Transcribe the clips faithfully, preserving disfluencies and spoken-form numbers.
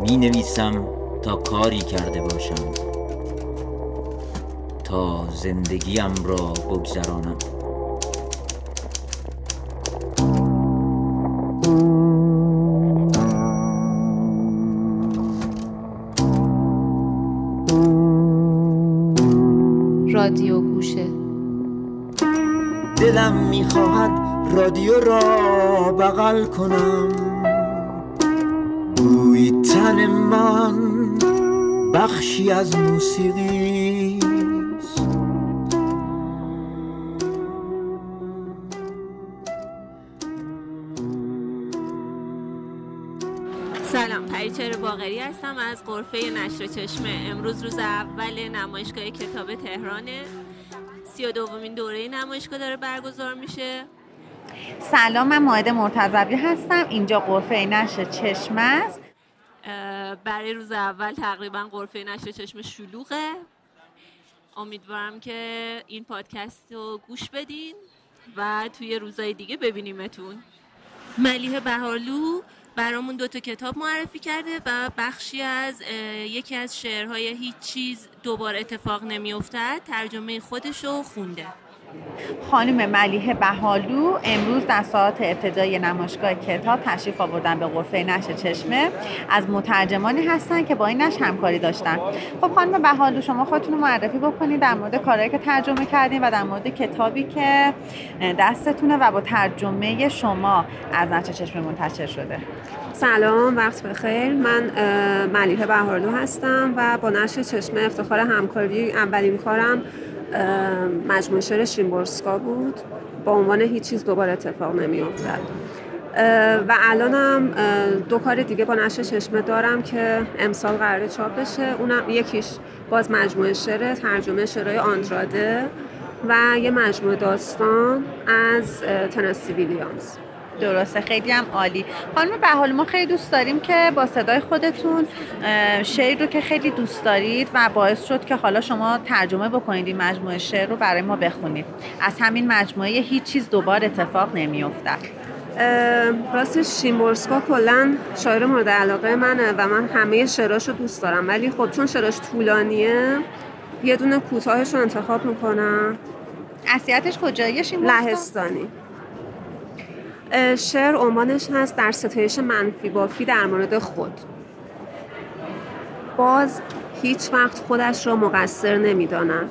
می نویسم تا کاری کرده باشم، تا زندگیم را بگذرانم. رادیو گوشه. دلم میخواهد رادیو را بغل کنم، بوی تن من بخشی از موسیقی است. سلام، پریچهر باقری هستم از غرفه نشر چشمه. امروز روز اول نمایشگاه کتاب تهرانه. سی و دومین دوره نمایشگاه داره برگزار میشه. سلام، من مائده مرتضوی هستم. اینجا غرفه نشر چشمه است. برای روز اول تقریبا غرفه نشر چشمه شلوغه. امیدوارم که این پادکست رو گوش بدین و توی روزای دیگه ببینیمتون. ملیحه بهارلو برامون دو تا کتاب معرفی کرده و بخشی از یکی از شعرهای هیچ چیز دوباره اتفاق نمی‌افتد ترجمه خودشو خونده. خانم ملیحه بهالو امروز در ساعات ابتدای نمایشگاه کتاب تشریف آوردن به غرفه نشر چشمه. از مترجمانی هستن که با این نشر همکاری داشتن. خب خانم بهالو، شما خودتون رو معرفی بکنید در مورد کارهایی که ترجمه کردین و در مورد کتابی که دستتونه و با ترجمه شما از نشر چشمه منتشر شده. سلام، وقت بخیر. من ملیحه بهالو هستم و با نشر چشمه افتخار همکاری، اولین کارم مجموعه شعر شیمبورسکا بود با عنوان هیچ چیز دوباره اتفاق نمی‌افتد و الانم دو کار دیگه با نشر چشمه دارم که امسال قراره چاپ بشه. اونم یکیش باز مجموعه شعر، ترجمه شعرهای آندراده و یه مجموعه داستان از تنسی ویلیامز. درسته، خیلی هم عالی. خانم بهالو، ما خیلی دوست داریم که با صدای خودتون شعر رو که خیلی دوست دارید و باعث شد که حالا شما ترجمه بکنید این مجموعه شعر رو برای ما بخونید، از همین مجموعه هیچ چیز دوباره اتفاق نمی‌افتد. راستش شیمبورسکا کلاً شاعر مورد علاقه منه و من همه شعراشو دوست دارم، ولی خب چون شعراش طولانیه یه دونه کوتاهش رو انتخاب می‌کنم. اصلیتش کجاییه شیمبورسکا؟ لهستانی. شعر عنوانش هست در ستایش منفی بافی در مورد خود. باز هیچ وقت خودش را مقصر نمی‌داند.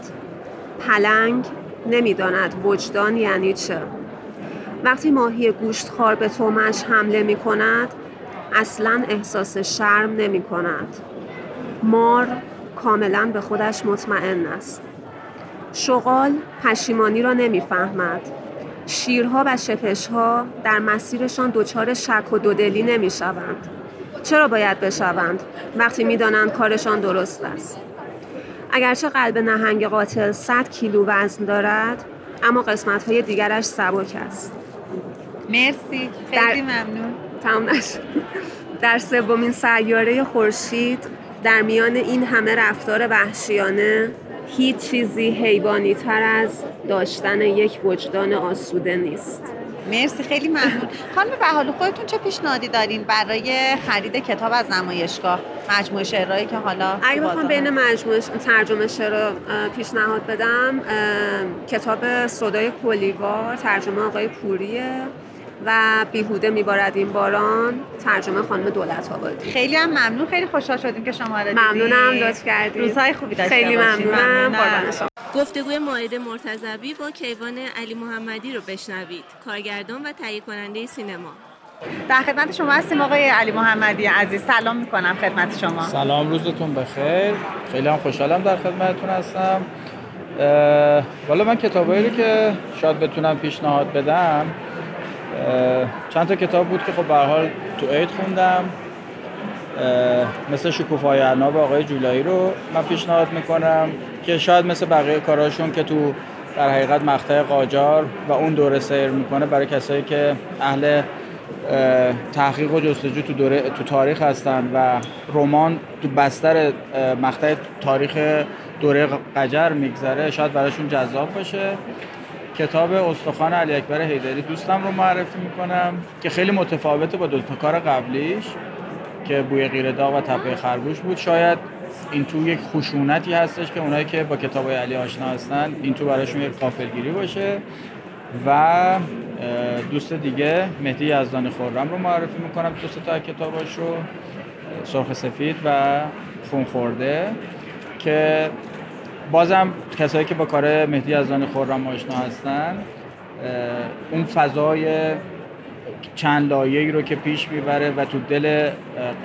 پلنگ نمی‌داند وجدان یعنی چه. وقتی ماهی گوشتخوار به طعمش حمله می‌کند اصلاً احساس شرم نمی‌کند. مار کاملاً به خودش مطمئن است. شغال پشیمانی را نمی‌فهمد. شیرها و شپشها در مسیرشان دوچار شک و دودلی نمی شوند. چرا باید بشوند وقتی می دانند کارشان درست است؟ اگرچه قلب نهنگ قاتل صد کیلو وزن دارد، اما قسمت های دیگرش سبک است. مرسی، خیلی ممنون. تمام نشد. در سومین سیاره خورشید، در میان این همه رفتار وحشیانه، هیچ چیزی حیوانی تر از داشتن یک وجدان آسوده نیست. مرسی، خیلی ممنون. خانم بهالو، خودتون چه پیشنهادی دارین برای خرید کتاب از نمایشگاه؟ مجموعه شعرهایی که حالا اگه بخوام بین مجموعه ترجمه شعر پیشنهاد بدم، کتاب صدای کلیوار ترجمه آقای پوریه و بیهوده میبارد این باران ترجمه خانم دولت آبادی. خیلی هم ممنون، خیلی خوشحال شدیم که شما را دیدیم. ممنونم، لطف کردید. روزهای خوبی داشته باشید. خیلی ممنونم. قربان شما. گفتگوی مائده مرتضوی با کیوان علی محمدی رو بشنوید، کارگردان و تهیه کننده سینما. در خدمت شما هستیم آقای علی محمدی عزیز. سلام می‌کنم خدمت شما. سلام، روزتون بخیر. خیلی هم خوشحالم در خدمتتون هستم. والا من کتابایی که شاید بتونم پیشنهاد بدم چند تا کتاب بود که خب به هر حال تو عید خوندم، مثل شکوفایرنا با آقای جولایی رو من پیشنهاد میکنم که شاید مثل بقیه کاراشون که تو در حقیقت مقطع قاجار و اون دوره سیر میکنه، برای کسایی که اهل تحقیق و جستجو تو دوره تو تاریخ هستن و رمان تو بستر مقطع تاریخ دوره قجر میگذره شاید براشون جذاب باشه. کتاب استخوان علی اکبر حیدری دوستم رو معرفی میکنم که خیلی متفاوته با دو تا کار قبلیش که بوی غیر داغ و تپه خرگوش بود. شاید این تو یک خشونتی هستش که اونایی که با کتابای علی آشنا هستن این تو براشون یک غافلگیری باشه. و دوست دیگه مهدی یزدان خرم رو معرفی میکنم، دوست تا کتاباش رو، سرخ سفید و خون خورده، که بازم کسایی که با کار مهدی یزدان خرم آشنا هستن اون فضای چند لایه‌ای رو که پیش میبره و تو دل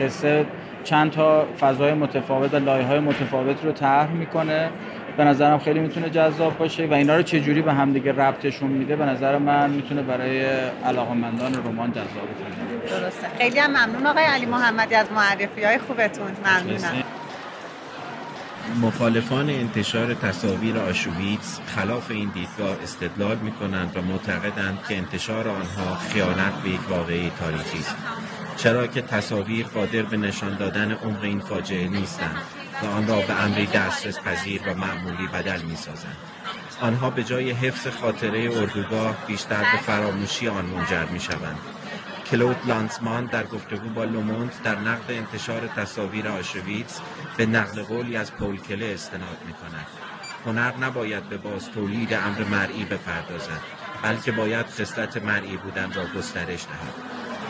قصه چند تا فضای متفاوت و لایه‌های متفاوت رو طرح میکنه، به نظرم خیلی میتونه جذاب باشه. و اینا رو چه جوری به هم دیگه ربطشون میده به نظر من میتونه برای علاقه‌مندان رمان جذاب باشه. درسته. خیلی هم ممنون آقای علی محمدی از معرفی‌های خوبتون. ممنونم. مخالفان انتشار تصاویر آشویتز خلاف این دیدگاه استدلال می‌کنند و معتقدند که انتشار آنها خیانت به یک واقعه تاریخی است، چرا که تصاویر قادر به نشان دادن عمق این فاجعه نیستند و آن را به امری دسترس پذیر و معمولی بدل می‌سازند. آنها به جای حفظ خاطره اردوگاه بیشتر به فراموشی آن منجر می‌شوند. کلود لانزمان در گفتگو با لوموند در نقد انتشار تصاویر آشویتز به نقل قولی از پول کله استناد می‌کند. هنر نباید به باز تولید امر مرئی بپردازد، بلکه باید خصلت مرئی بودن را گسترش دهد.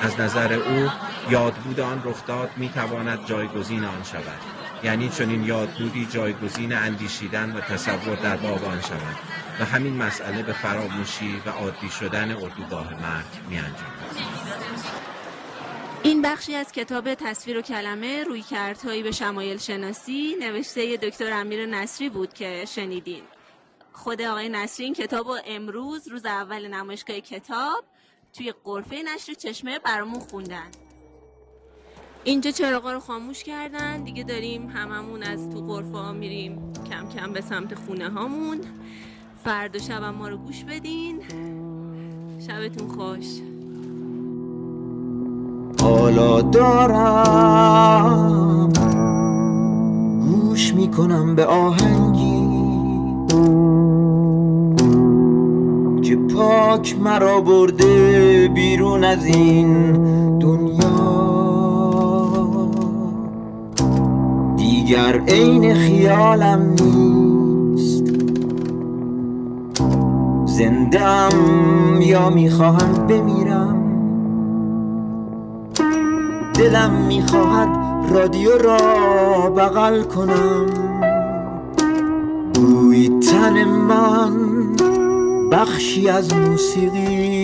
از نظر او یادبود آن رخداد می‌تواند جایگزین آن شود، یعنی چنین یادبودی جایگزین اندیشیدن و تصور در باب آن شود و همین مسئله به فراموشی و عادی شدن اردوگاه مرگ می‌انجامد. این بخشی از کتاب تصویر و کلمه، رویکردهایی به شمایل شناسی، نوشته دکتر امیر نصری بود که شنیدین. خود آقای نصری این کتابو امروز روز اول نمایشگاه کتاب توی غرفه نشر چشمه برامون خوندن. اینجا چراغا رو خاموش کردن، دیگه داریم هممون از تو غرفه ها میریم کم کم به سمت خونه هامون. فردا شب ما رو گوش بدین. شبتون خوش. حالا دارم گوش میکنم به آهنگی که پاک مرا برده بیرون از این دنیا، دیگر عین خیالم نیست، زندم یا میخواهم بمیرم، دلم میخواهد رادیو را بغل کنم، بوی تن من بخشی از موسیقی